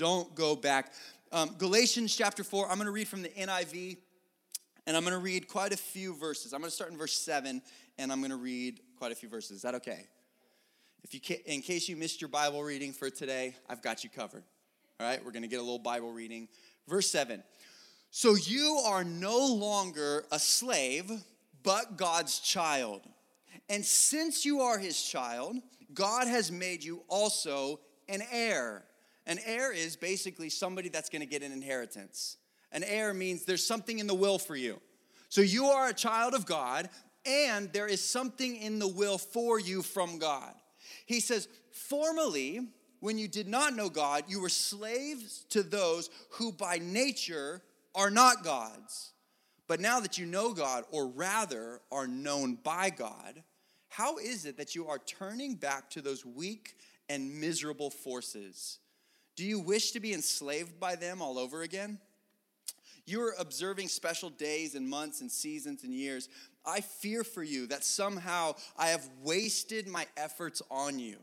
Don't go back. Galatians chapter 4, I'm going to read from the NIV, and I'm going to read quite a few verses. I'm going to start in verse 7, and I'm going to read quite a few verses. Is that okay? If you can't, in case you missed your Bible reading for today, I've got you covered. All right, we're going to get a little Bible reading. Verse 7. So you are no longer a slave, but God's child. And since you are his child, God has made you also an heir. An heir is basically somebody that's going to get an inheritance. An heir means there's something in the will for you. So you are a child of God, and there is something in the will for you from God. He says, formerly, when you did not know God, you were slaves to those who by nature are not God's. But now that you know God, or rather are known by God, how is it that you are turning back to those weak and miserable forces? Do you wish to be enslaved by them all over again? You are observing special days and months and seasons and years. I fear for you that somehow I have wasted my efforts on you.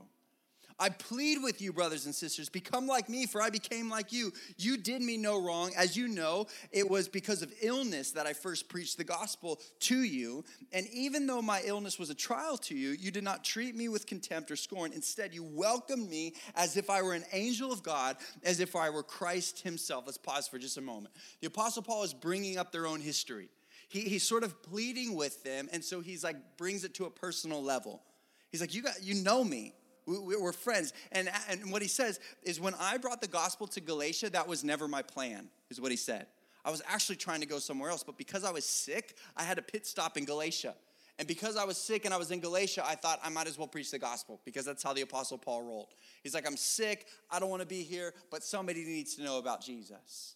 I plead with you, brothers and sisters, become like me, for I became like you. You did me no wrong. As you know, it was because of illness that I first preached the gospel to you. And even though my illness was a trial to you, you did not treat me with contempt or scorn. Instead, you welcomed me as if I were an angel of God, as if I were Christ himself. Let's pause for just a moment. The Apostle Paul is bringing up their own history. He's sort of pleading with them, and so he's like brings it to a personal level. He's like, you know me. We're friends. And what he says is, when I brought the gospel to Galatia, that was never my plan, is what he said. I was actually trying to go somewhere else, but because I was sick, I had a pit stop in Galatia. And because I was sick and I was in Galatia, I thought I might as well preach the gospel, because that's how the Apostle Paul rolled. He's like, I'm sick, I don't want to be here, but somebody needs to know about Jesus.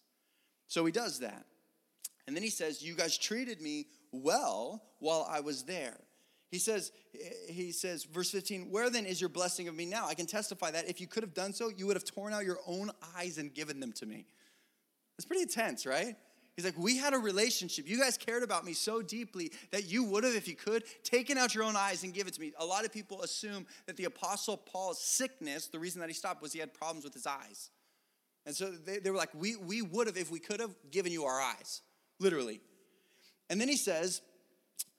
So he does that. And then he says, you guys treated me well while I was there. He says, verse 15, where then is your blessing of me now? I can testify that if you could have done so, you would have torn out your own eyes and given them to me. That's pretty intense, right? He's like, we had a relationship. You guys cared about me so deeply that you would have, if you could, taken out your own eyes and given it to me. A lot of people assume that the Apostle Paul's sickness, the reason that he stopped was he had problems with his eyes. And so they were like, we would have, if we could have, given you our eyes, literally. And then he says,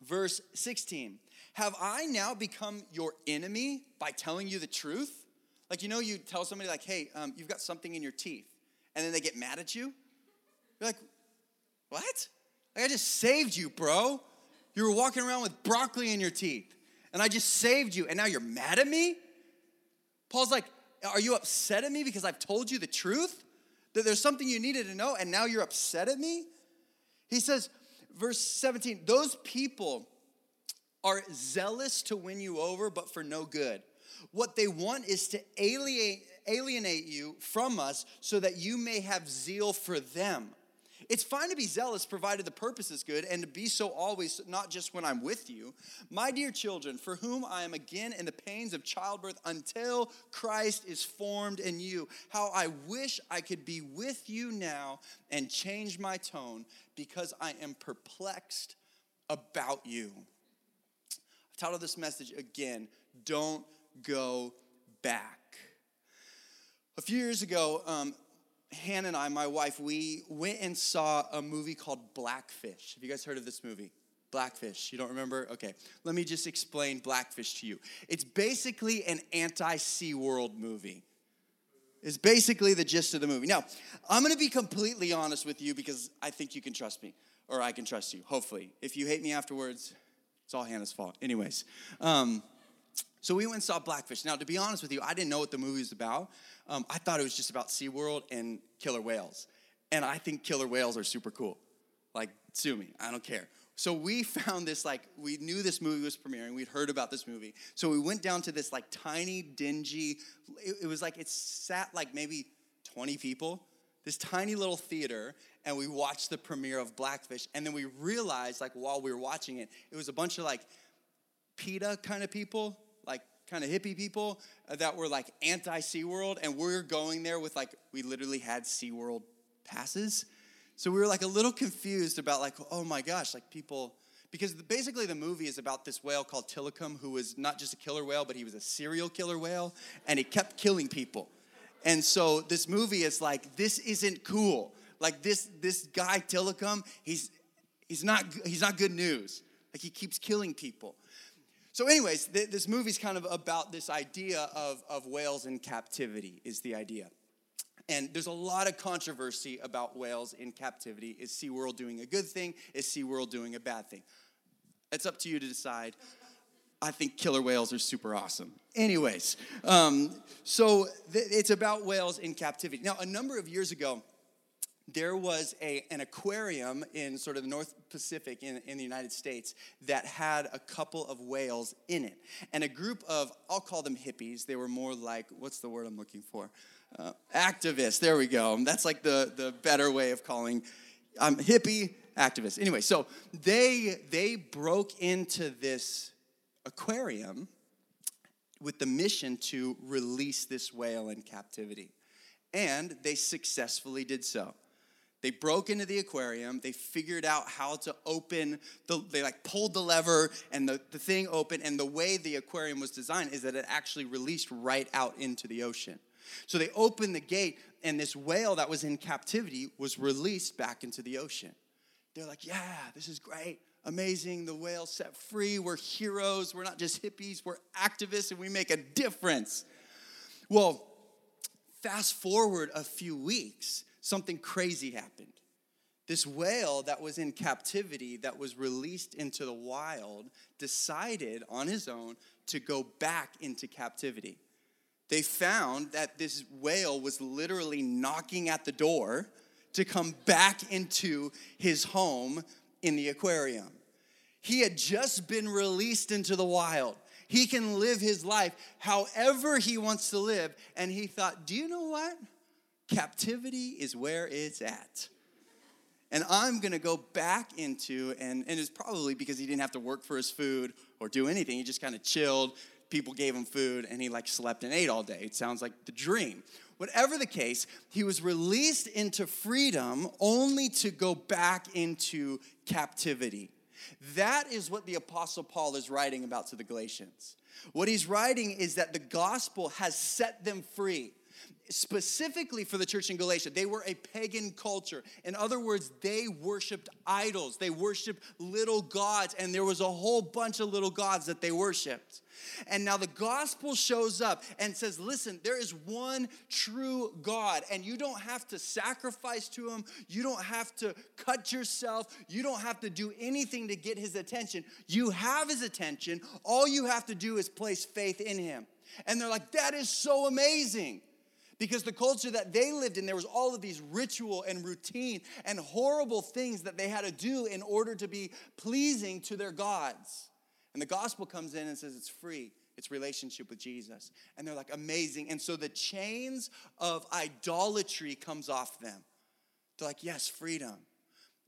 verse 16, have I now become your enemy by telling you the truth? Like, you know, you tell somebody like, hey, you've got something in your teeth. And then they get mad at you. You're like, what? Like, I just saved you, bro. You were walking around with broccoli in your teeth. And I just saved you. And now you're mad at me? Paul's like, are you upset at me because I've told you the truth? That there's something you needed to know and now you're upset at me? He says, verse 17, those people are zealous to win you over, but for no good. What they want is to alienate you from us so that you may have zeal for them. It's fine to be zealous, provided the purpose is good, and to be so always, not just when I'm with you. My dear children, for whom I am again in the pains of childbirth until Christ is formed in you, how I wish I could be with you now and change my tone, because I am perplexed about you. I've titled this message again, Don't Go Back. A few years ago, Hannah and I, my wife, we went and saw a movie called Blackfish. Have you guys heard of this movie? Blackfish. You don't remember? Okay. Let me just explain Blackfish to you. It's basically an anti-SeaWorld movie. It's basically the gist of the movie. Now, I'm going to be completely honest with you, because I think you can trust me, or I can trust you, hopefully. If you hate me afterwards, it's all Hannah's fault. Anyways, so we went and saw Blackfish. Now, to be honest with you, I didn't know what the movie was about. I thought it was just about SeaWorld and killer whales. And I think killer whales are super cool. Like, sue me. I don't care. So we found this, like, we knew this movie was premiering. We'd heard about this movie. So we went down to this, like, tiny, dingy, it was like it sat, like, maybe 20 people. This tiny little theater, and we watched the premiere of Blackfish. And then we realized, like, while we were watching it, it was a bunch of, like, PETA kind of people. Like kind of hippie people that were like anti-SeaWorld, and we're going there with like, we literally had SeaWorld passes. So we were like a little confused about like, oh my gosh, like people, because basically the movie is about this whale called Tilikum, who was not just a killer whale, but he was a serial killer whale, and he kept killing people. And so this movie is like, this isn't cool. Like this guy Tilikum, he's not good news. Like he keeps killing people. So anyways, this movie's kind of about this idea of whales in captivity is the idea. And there's a lot of controversy about whales in captivity. Is SeaWorld doing a good thing? Is SeaWorld doing a bad thing? It's up to you to decide. I think killer whales are super awesome. Anyways, so it's about whales in captivity. Now, a number of years ago, there was an aquarium in sort of the North Pacific in the United States that had a couple of whales in it. And a group of, I'll call them hippies. They were more like, what's the word I'm looking for? Activists. There we go. That's like the better way of calling. I'm hippie activists. Anyway, so they broke into this aquarium with the mission to release this whale in captivity. And they successfully did so. They broke into the aquarium. They figured out how to open. They like pulled the lever and the thing opened. And the way the aquarium was designed is that it actually released right out into the ocean. So they opened the gate and this whale that was in captivity was released back into the ocean. They're like, yeah, this is great. Amazing. The whale set free. We're heroes. We're not just hippies. We're activists and we make a difference. Well, fast forward a few weeks. Something crazy happened. This whale that was in captivity, that was released into the wild, decided on his own to go back into captivity. They found that this whale was literally knocking at the door to come back into his home in the aquarium. He had just been released into the wild. He can live his life however he wants to live. And he thought, do you know what? Captivity is where it's at. And I'm going to go back into, and it's probably because he didn't have to work for his food or do anything. He just kind of chilled. People gave him food, and he like slept and ate all day. It sounds like the dream. Whatever the case, he was released into freedom only to go back into captivity. That is what the Apostle Paul is writing about to the Galatians. What he's writing is that the gospel has set them free. Specifically for the church in Galatia, they were a pagan culture. In other words, they worshipped idols. They worshipped little gods, and there was a whole bunch of little gods that they worshipped. And now the gospel shows up and says, listen, there is one true God, and you don't have to sacrifice to him. You don't have to cut yourself. You don't have to do anything to get his attention. You have his attention. All you have to do is place faith in him. And they're like, that is so amazing. Because the culture that they lived in, there was all of these ritual and routine and horrible things that they had to do in order to be pleasing to their gods. And the gospel comes in and says it's free. It's relationship with Jesus. And they're like, amazing. And so the chains of idolatry comes off them. They're like, yes, freedom.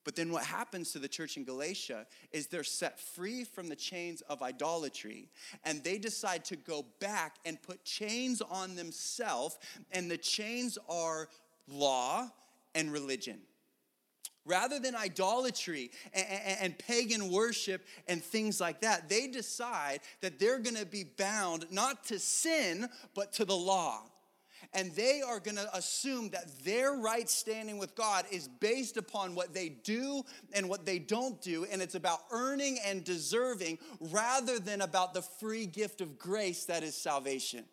But then what happens to the church in Galatia is they're set free from the chains of idolatry, and they decide to go back and put chains on themselves, and the chains are law and religion. Rather than idolatry and pagan worship and things like that, they decide that they're going to be bound not to sin, but to the law. And they are going to assume that their right standing with God is based upon what they do and what they don't do. And it's about earning and deserving rather than about the free gift of grace that is salvation.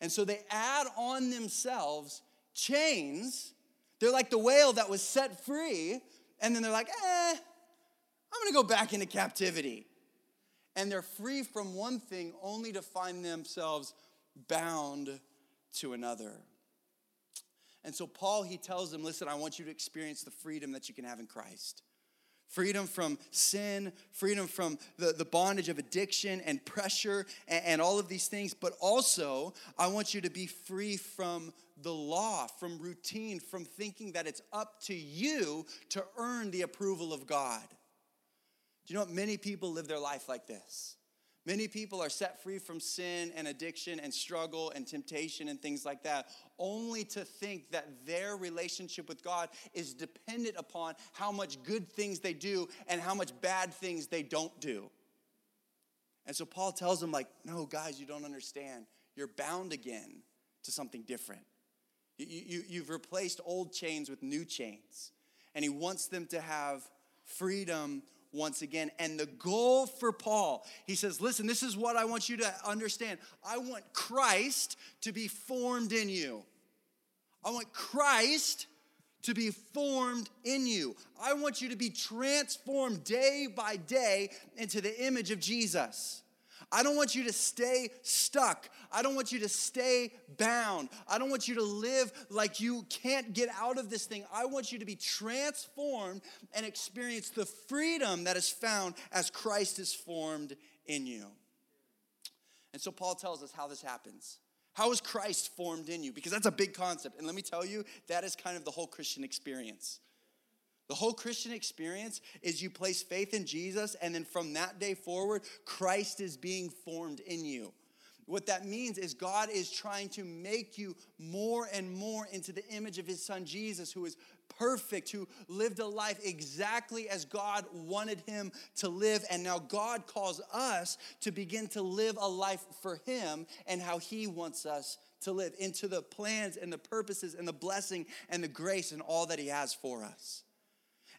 And so they add on themselves chains. They're like the whale that was set free. And then they're like, I'm going to go back into captivity. And they're free from one thing only to find themselves bound to another. And so Paul, he tells them, listen, I want you to experience the freedom that you can have in Christ. Freedom from sin, freedom from the bondage of addiction and pressure and all of these things. But also, I want you to be free from the law, from routine, from thinking that it's up to you to earn the approval of God. Do you know what? Many people live their life like this. Many people are set free from sin and addiction and struggle and temptation and things like that, only to think that their relationship with God is dependent upon how much good things they do and how much bad things they don't do. And so Paul tells them, like, no, guys, you don't understand. You're bound again to something different. You've replaced old chains with new chains. And he wants them to have freedom once again. And the goal for Paul, he says, listen, this is what I want you to understand. I want Christ to be formed in you. I want Christ to be formed in you. I want you to be transformed day by day into the image of Jesus. I don't want you to stay stuck. I don't want you to stay bound. I don't want you to live like you can't get out of this thing. I want you to be transformed and experience the freedom that is found as Christ is formed in you. And so Paul tells us how this happens. How is Christ formed in you? Because that's a big concept. And let me tell you, that is kind of the whole Christian experience. The whole Christian experience is you place faith in Jesus, and then from that day forward, Christ is being formed in you. What that means is God is trying to make you more and more into the image of his son Jesus, who is perfect, who lived a life exactly as God wanted him to live. And now God calls us to begin to live a life for him and how he wants us to live, into the plans and the purposes and the blessing and the grace and all that he has for us.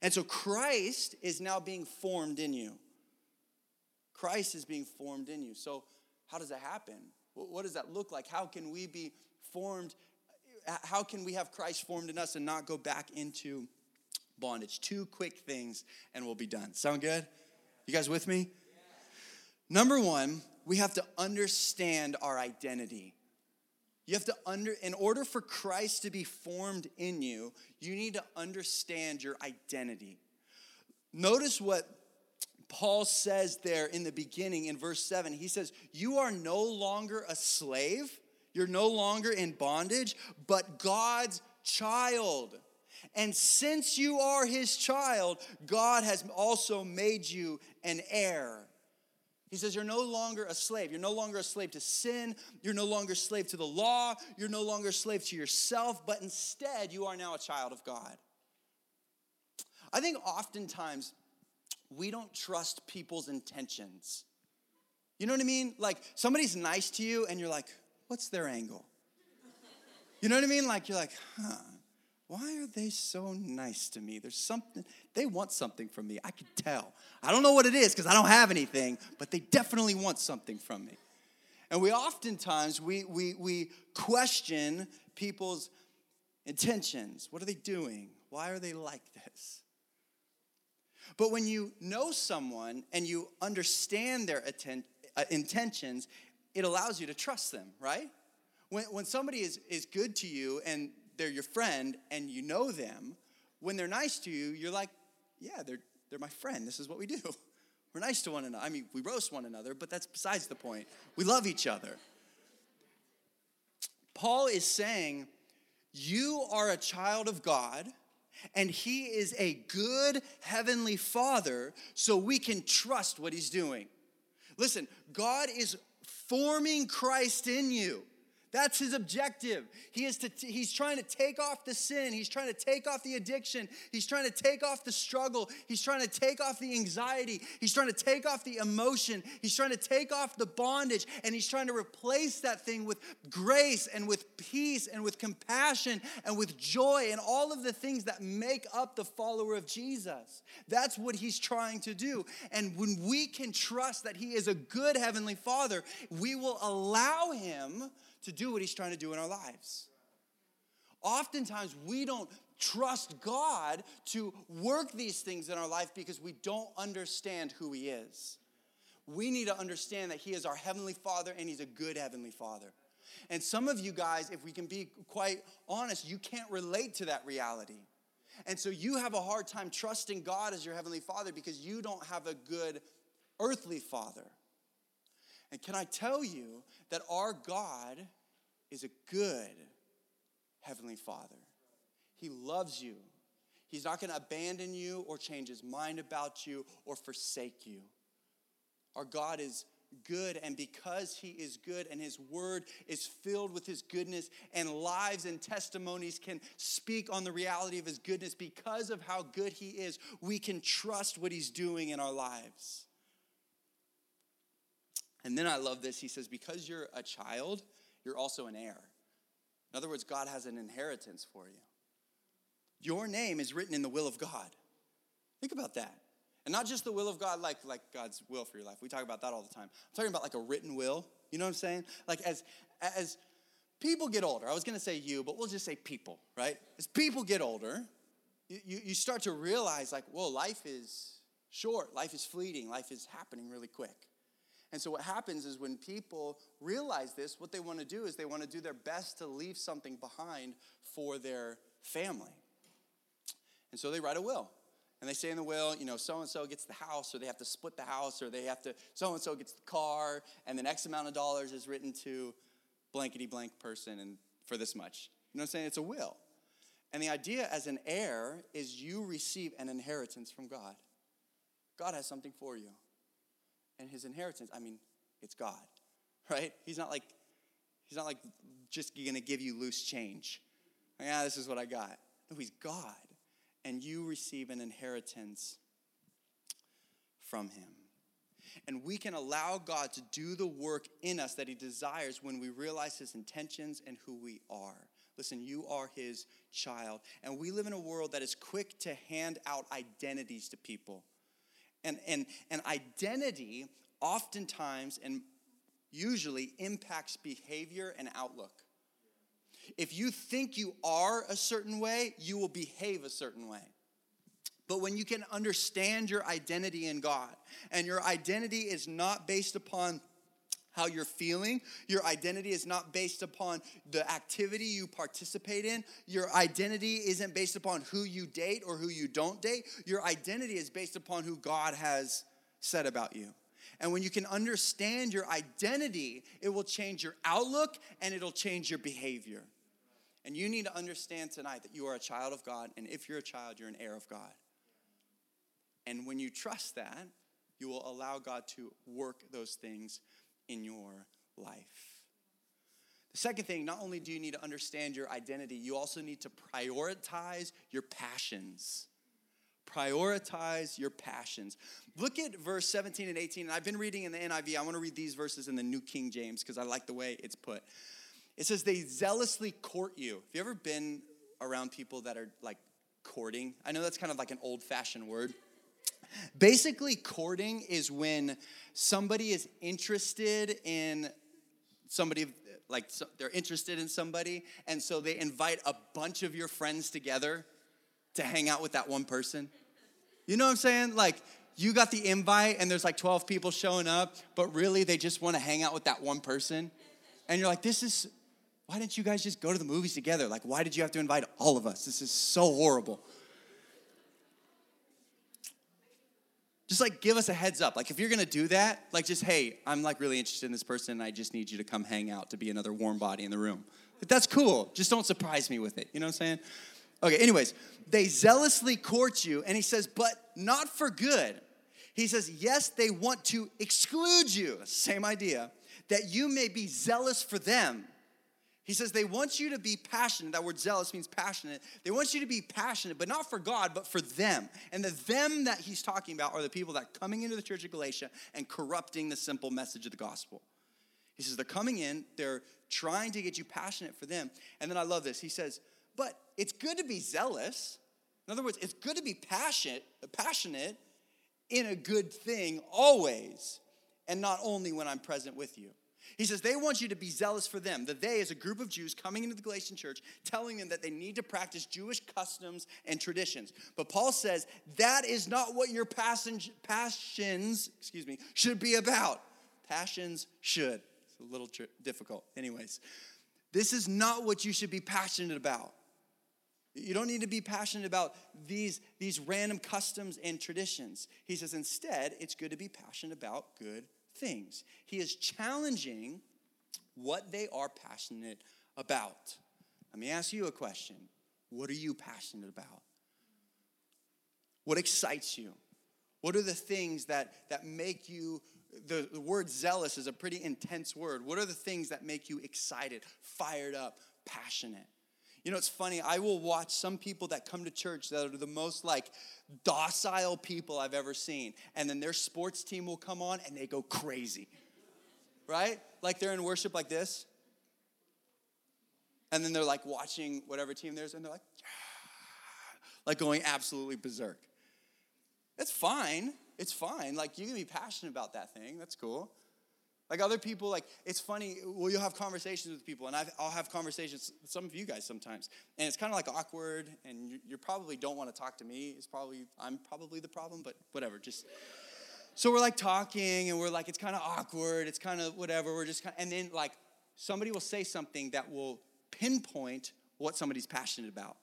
And so Christ is now being formed in you. Christ is being formed in you. So how does that happen? What does that look like? How can we be formed? How can we have Christ formed in us and not go back into bondage? Two quick things and we'll be done. Sound good? You guys with me? Number one, we have to understand our identity. You have to in order for Christ to be formed in you, you need to understand your identity. Notice what Paul says there in the beginning in verse 7. He says, you are no longer a slave. You're no longer in bondage, but God's child. And since you are his child, God has also made you an heir. He says, you're no longer a slave. You're no longer a slave to sin. You're no longer a slave to the law. You're no longer a slave to yourself, but instead, you are now a child of God. I think oftentimes, we don't trust people's intentions. You know what I mean? Like, somebody's nice to you, and you're like, what's their angle? You know what I mean? Like, you're like, why are they so nice to me? There's something, they want something from me. I can tell. I don't know what it is because I don't have anything, but they definitely want something from me. And we oftentimes, we question people's intentions. What are they doing? Why are they like this? But when you know someone and you understand their intentions, it allows you to trust them, right? When somebody is good to you and they're your friend and you know them, when they're nice to you, you're like, yeah, they're my friend. This is what we do. We're nice to one another. I mean, we roast one another, but that's besides the point. We love each other. Paul is saying, you are a child of God, and he is a good heavenly father, so we can trust what he's doing. Listen, God is forming Christ in you. That's his objective. He's trying to take off the sin. He's trying to take off the addiction. He's trying to take off the struggle. He's trying to take off the anxiety. He's trying to take off the emotion. He's trying to take off the bondage. And he's trying to replace that thing with grace and with peace and with compassion and with joy and all of the things that make up the follower of Jesus. That's what he's trying to do. And when we can trust that he is a good heavenly father, we will allow him to do what he's trying to do in our lives. Oftentimes, we don't trust God to work these things in our life because we don't understand who he is. We need to understand that he is our heavenly father and he's a good heavenly father. And some of you guys, if we can be quite honest, you can't relate to that reality. And so you have a hard time trusting God as your heavenly father because you don't have a good earthly father. And can I tell you that our God is a good heavenly father. He loves you. He's not going to abandon you or change his mind about you or forsake you. Our God is good, and because he is good and his word is filled with his goodness, and lives and testimonies can speak on the reality of his goodness because of how good he is, we can trust what he's doing in our lives. And then I love this. He says, because you're a child, you're also an heir. In other words, God has an inheritance for you. Your name is written in the will of God. Think about that. And not just the will of God, like God's will for your life. We talk about that all the time. I'm talking about like a written will. You know what I'm saying? Like as people get older, I was going to say you, but we'll just say people, right? As people get older, you start to realize like, whoa, life is short. Life is fleeting. Life is happening really quick. And so what happens is when people realize this, what they want to do is they want to do their best to leave something behind for their family. And so they write a will. And they say in the will, you know, so-and-so gets the house, or they have to split the house, or they have to, so-and-so gets the car, and the next amount of dollars is written to blankety-blank person and for this much. You know what I'm saying? It's a will. And the idea as an heir is you receive an inheritance from God. God has something for you. And his inheritance, I mean, it's God, right? He's not like just going to give you loose change. Like, this is what I got. No, he's God. And you receive an inheritance from him. And we can allow God to do the work in us that he desires when we realize his intentions and who we are. Listen, you are his child. And we live in a world that is quick to hand out identities to people. And identity oftentimes and usually impacts behavior and outlook. If you think you are a certain way, you will behave a certain way. But when you can understand your identity in God, and your identity is not based upon how you're feeling, your identity is not based upon the activity you participate in, your identity isn't based upon who you date or who you don't date, your identity is based upon who God has said about you. And when you can understand your identity, it will change your outlook and it'll change your behavior. And you need to understand tonight that you are a child of God, and if you're a child, you're an heir of God. And when you trust that, you will allow God to work those things in your life. The second thing, not only do you need to understand your identity, you also need to prioritize your passions. Prioritize your passions. Look at verse 17 and 18. And I've been reading in the NIV. I want to read these verses in the New King James because I like the way it's put. It says, they zealously court you. Have you ever been around people that are like courting? I know that's kind of like an old-fashioned word. Basically, courting is when somebody is interested in somebody, like they're interested in somebody, and so they invite a bunch of your friends together to hang out with that one person. You know what I'm saying? Like, you got the invite, and there's like 12 people showing up, but really they just want to hang out with that one person. And you're like, why didn't you guys just go to the movies together? Like, why did you have to invite all of us? This is so horrible. Just like give us a heads up. Like if you're going to do that, like just, hey, I'm like really interested in this person, and I just need you to come hang out to be another warm body in the room. Like, that's cool. Just don't surprise me with it. You know what I'm saying? Okay, anyways, they zealously court you, and he says, but not for good. He says, yes, they want to exclude you, same idea, that you may be zealous for them. He says, they want you to be passionate. That word zealous means passionate. They want you to be passionate, but not for God, but for them. And the them that he's talking about are the people that are coming into the church of Galatia and corrupting the simple message of the gospel. He says, they're coming in, they're trying to get you passionate for them. And then I love this. He says, but it's good to be zealous. In other words, it's good to be passionate in a good thing always, and not only when I'm present with you. He says they want you to be zealous for them. The they is a group of Jews coming into the Galatian church, telling them that they need to practice Jewish customs and traditions. But Paul says that is not what your passions should be about. Passions should. It's a little difficult. Anyways, this is not what you should be passionate about. You don't need to be passionate about these random customs and traditions. He says, instead, it's good to be passionate about good things. He is challenging what they are passionate about. Let me ask you a question. What are you passionate about? What excites you? What are the things that make you, the word zealous is a pretty intense word. What are the things that make you excited, fired up, passionate? You know, it's funny. I will watch some people that come to church that are the most, like, docile people I've ever seen. And then their sports team will come on, and they go crazy, right? Like, they're in worship like this. And then they're like watching whatever team there's and they're like, yeah, like going absolutely berserk. That's fine. It's fine. Like, you can be passionate about that thing. That's cool. Like, other people, like, it's funny. Well, you'll have conversations with people, and I'll have conversations with some of you guys sometimes. And it's kind of like awkward, and you probably don't want to talk to me. I'm probably the problem, but whatever. Just, so we're like talking, and we're like, it's kind of awkward. It's kind of whatever. We're just kind of, and then like somebody will say something that will pinpoint what somebody's passionate about.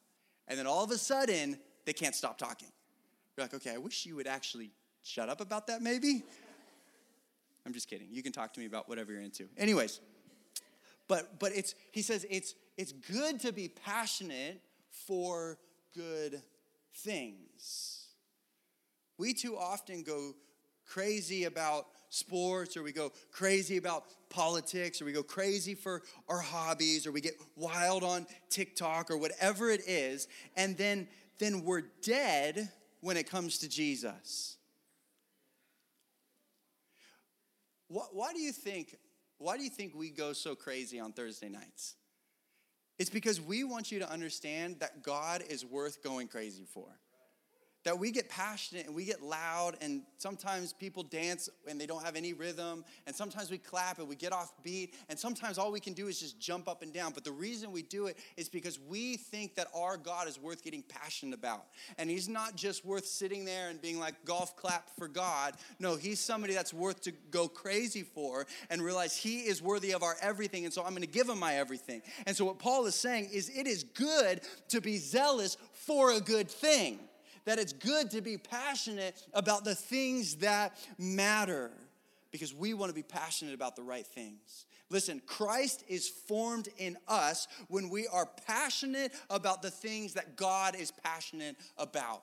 And then all of a sudden, they can't stop talking. You're like, okay, I wish you would actually shut up about that, maybe. I'm just kidding. You can talk to me about whatever you're into. Anyways, but it's, he says it's good to be passionate for good things. We too often go crazy about sports, or we go crazy about politics, or we go crazy for our hobbies, or we get wild on TikTok or whatever it is, and then we're dead when it comes to Jesus. Why do you think we go so crazy on Thursday nights? It's because we want you to understand that God is worth going crazy for. That we get passionate and we get loud, and sometimes people dance and they don't have any rhythm, and sometimes we clap and we get off beat, and sometimes all we can do is just jump up and down. But the reason we do it is because we think that our God is worth getting passionate about. And he's not just worth sitting there and being like, golf clap for God. No, he's somebody that's worth to go crazy for and realize he is worthy of our everything, and so I'm going to give him my everything. And so what Paul is saying is it is good to be zealous for a good thing. That it's good to be passionate about the things that matter, because we want to be passionate about the right things. Listen, Christ is formed in us when we are passionate about the things that God is passionate about.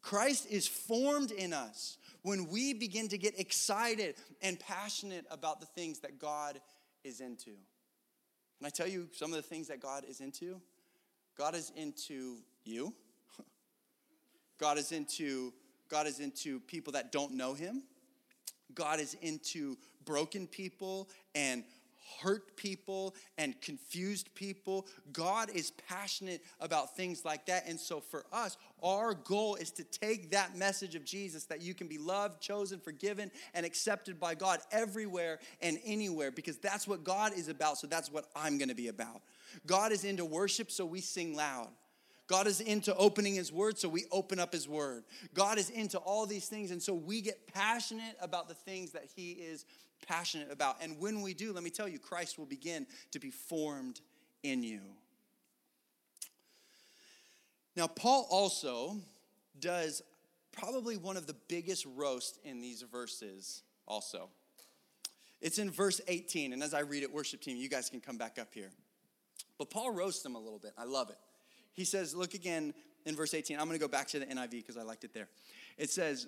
Christ is formed in us when we begin to get excited and passionate about the things that God is into. Can I tell you some of the things that God is into? God is into you. God is into people that don't know him. God is into broken people and hurt people and confused people. God is passionate about things like that. And so for us, our goal is to take that message of Jesus, that you can be loved, chosen, forgiven, and accepted by God everywhere and anywhere, because that's what God is about. So that's what I'm going to be about. God is into worship, so we sing loud. God is into opening his word, so we open up his word. God is into all these things, and so we get passionate about the things that he is passionate about. And when we do, let me tell you, Christ will begin to be formed in you. Now, Paul also does probably one of the biggest roasts in these verses also. It's in verse 18, and as I read it, worship team, you guys can come back up here. But Paul roasts them a little bit. I love it. He says, look again in verse 18. I'm going to go back to the NIV because I liked it there. It says,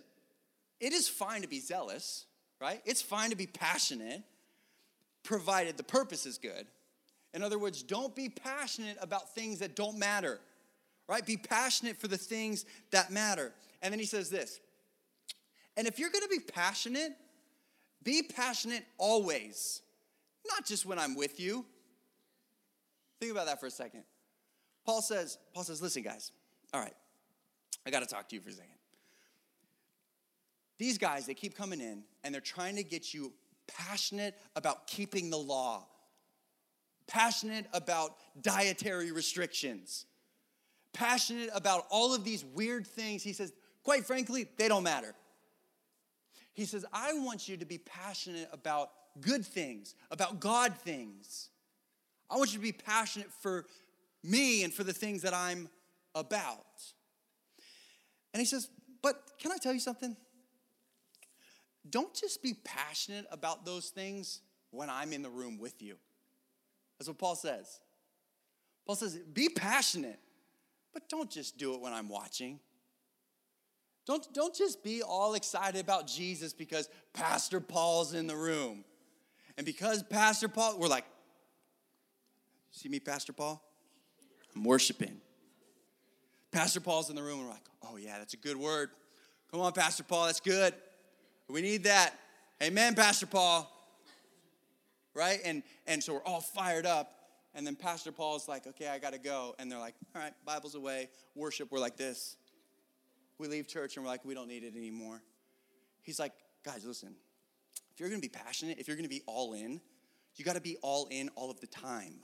it is fine to be zealous, right? It's fine to be passionate, provided the purpose is good. In other words, don't be passionate about things that don't matter, right? Be passionate for the things that matter. And then he says this, and if you're going to be passionate always, not just when I'm with you. Think about that for a second. Paul says, listen, guys, all right, I got to talk to you for a second. These guys, they keep coming in, and they're trying to get you passionate about keeping the law, passionate about dietary restrictions, passionate about all of these weird things. He says, quite frankly, they don't matter. He says, I want you to be passionate about good things, about God things. I want you to be passionate for me and for the things that I'm about. And he says, but can I tell you something? Don't just be passionate about those things when I'm in the room with you. That's what Paul says. Paul says, be passionate, but don't just do it when I'm watching. Don't just be all excited about Jesus because Pastor Paul's in the room. And because Pastor Paul, we're like, see me, Pastor Paul? I'm worshiping. Pastor Paul's in the room, and we're like, oh, yeah, that's a good word. Come on, Pastor Paul, that's good. We need that. Amen, Pastor Paul. Right? And so we're all fired up. And then Pastor Paul's like, okay, I got to go. And they're like, all right, Bible's away. Worship, we're like this. We leave church and we're like, we don't need it anymore. He's like, guys, listen, if you're going to be passionate, if you're going to be all in, you got to be all in all of the time.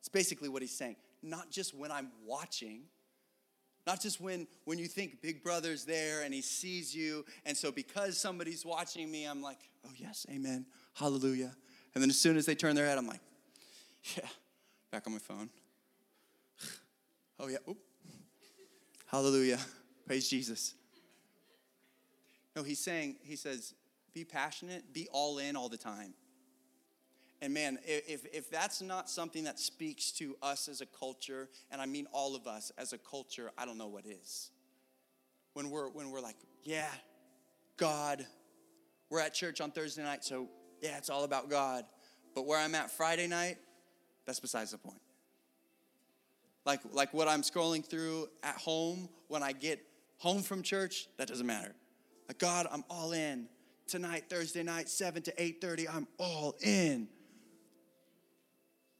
It's basically what he's saying. Not just when I'm watching, not just when you think Big Brother's there and he sees you. And so because somebody's watching me, I'm like, oh, yes, amen, hallelujah. And then as soon as they turn their head, I'm like, yeah, back on my phone. Oh, yeah, oop. Hallelujah, praise Jesus. No, he's saying, he says, be passionate, be all in all the time. And man, if that's not something that speaks to us as a culture, and I mean all of us as a culture, I don't know what is. When we're like, yeah, God, we're at church on Thursday night, so yeah, it's all about God. But where I'm at Friday night, that's besides the point. Like what I'm scrolling through at home when I get home from church, that doesn't matter. Like, God, I'm all in. Tonight, Thursday night, 7 to 8:30, I'm all in.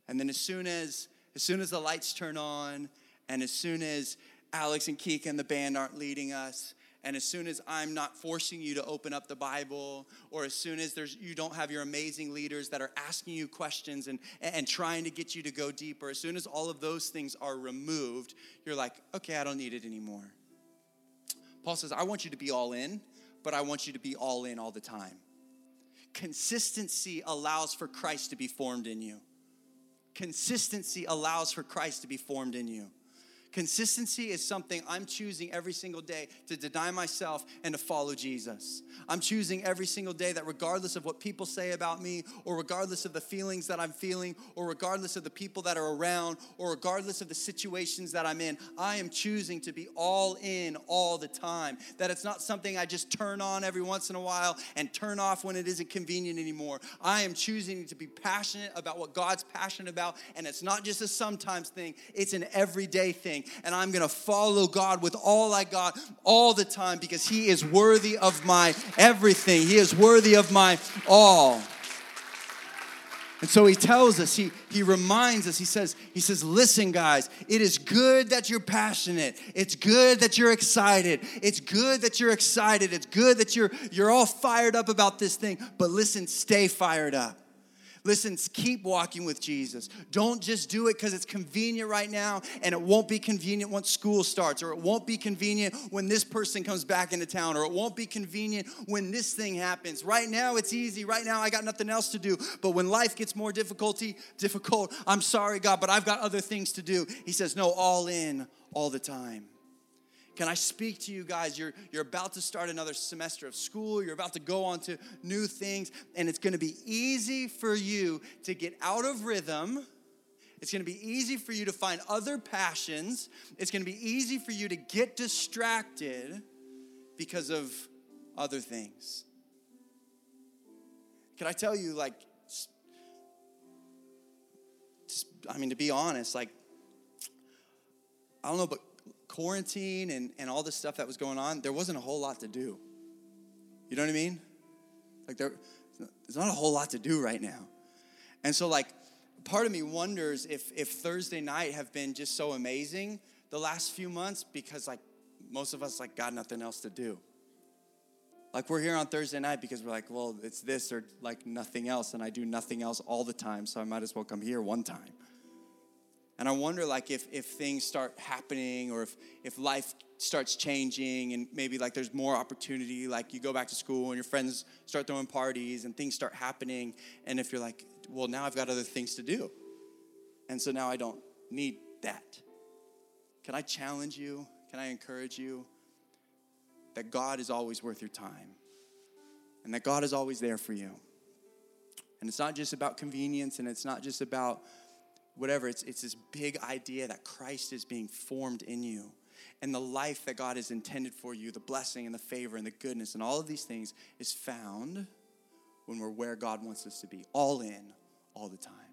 And then as soon as the lights turn on, and as soon as Alex and Keika and the band aren't leading us, and as soon as I'm not forcing you to open up the Bible, or as soon as you don't have your amazing leaders that are asking you questions and trying to get you to go deeper, as soon as all of those things are removed, you're like, okay, I don't need it anymore. Paul says, I want you to be all in, but I want you to be all in all the time. Consistency allows for Christ to be formed in you. Consistency allows for Christ to be formed in you. Consistency is something I'm choosing every single day to deny myself and to follow Jesus. I'm choosing every single day that regardless of what people say about me, or regardless of the feelings that I'm feeling, or regardless of the people that are around, or regardless of the situations that I'm in, I am choosing to be all in all the time. That it's not something I just turn on every once in a while and turn off when it isn't convenient anymore. I am choosing to be passionate about what God's passionate about, and it's not just a sometimes thing, it's an everyday thing. And I'm going to follow God with all I got all the time, because he is worthy of my everything. He is worthy of my all. And so he tells us, he reminds us, he says, listen, guys, it is good that you're passionate. It's good that you're excited. It's good that you're excited. It's good that you're all fired up about this thing. But listen, stay fired up. Listen, keep walking with Jesus. Don't just do it because it's convenient right now, and it won't be convenient once school starts, or it won't be convenient when this person comes back into town, or it won't be convenient when this thing happens. Right now, it's easy. Right now, I got nothing else to do. But when life gets more difficult, I'm sorry, God, but I've got other things to do. He says, no, all in all the time. Can I speak to you guys? You're about to start another semester of school. You're about to go on to new things. And it's going to be easy for you to get out of rhythm. It's going to be easy for you to find other passions. It's going to be easy for you to get distracted because of other things. Can I tell you, to be honest, I don't know, but quarantine and all this stuff that was going on, there wasn't a whole lot to do. You know what I mean? There's not a whole lot to do right now. And so part of me wonders if Thursday night have been just so amazing the last few months because most of us got nothing else to do. We're here on Thursday night because we're well, it's this or nothing else, and I do nothing else all the time, so I might as well come here one time. And I wonder, if things start happening, or if life starts changing, and maybe, there's more opportunity, you go back to school, and your friends start throwing parties, and things start happening, and if you're well, now I've got other things to do, and so now I don't need that. Can I challenge you? Can I encourage you? That God is always worth your time, and that God is always there for you, and it's not just about convenience, and it's not just about whatever, it's this big idea that Christ is being formed in you. And the life that God has intended for you, the blessing and the favor and the goodness and all of these things is found when we're where God wants us to be, all in, all the time.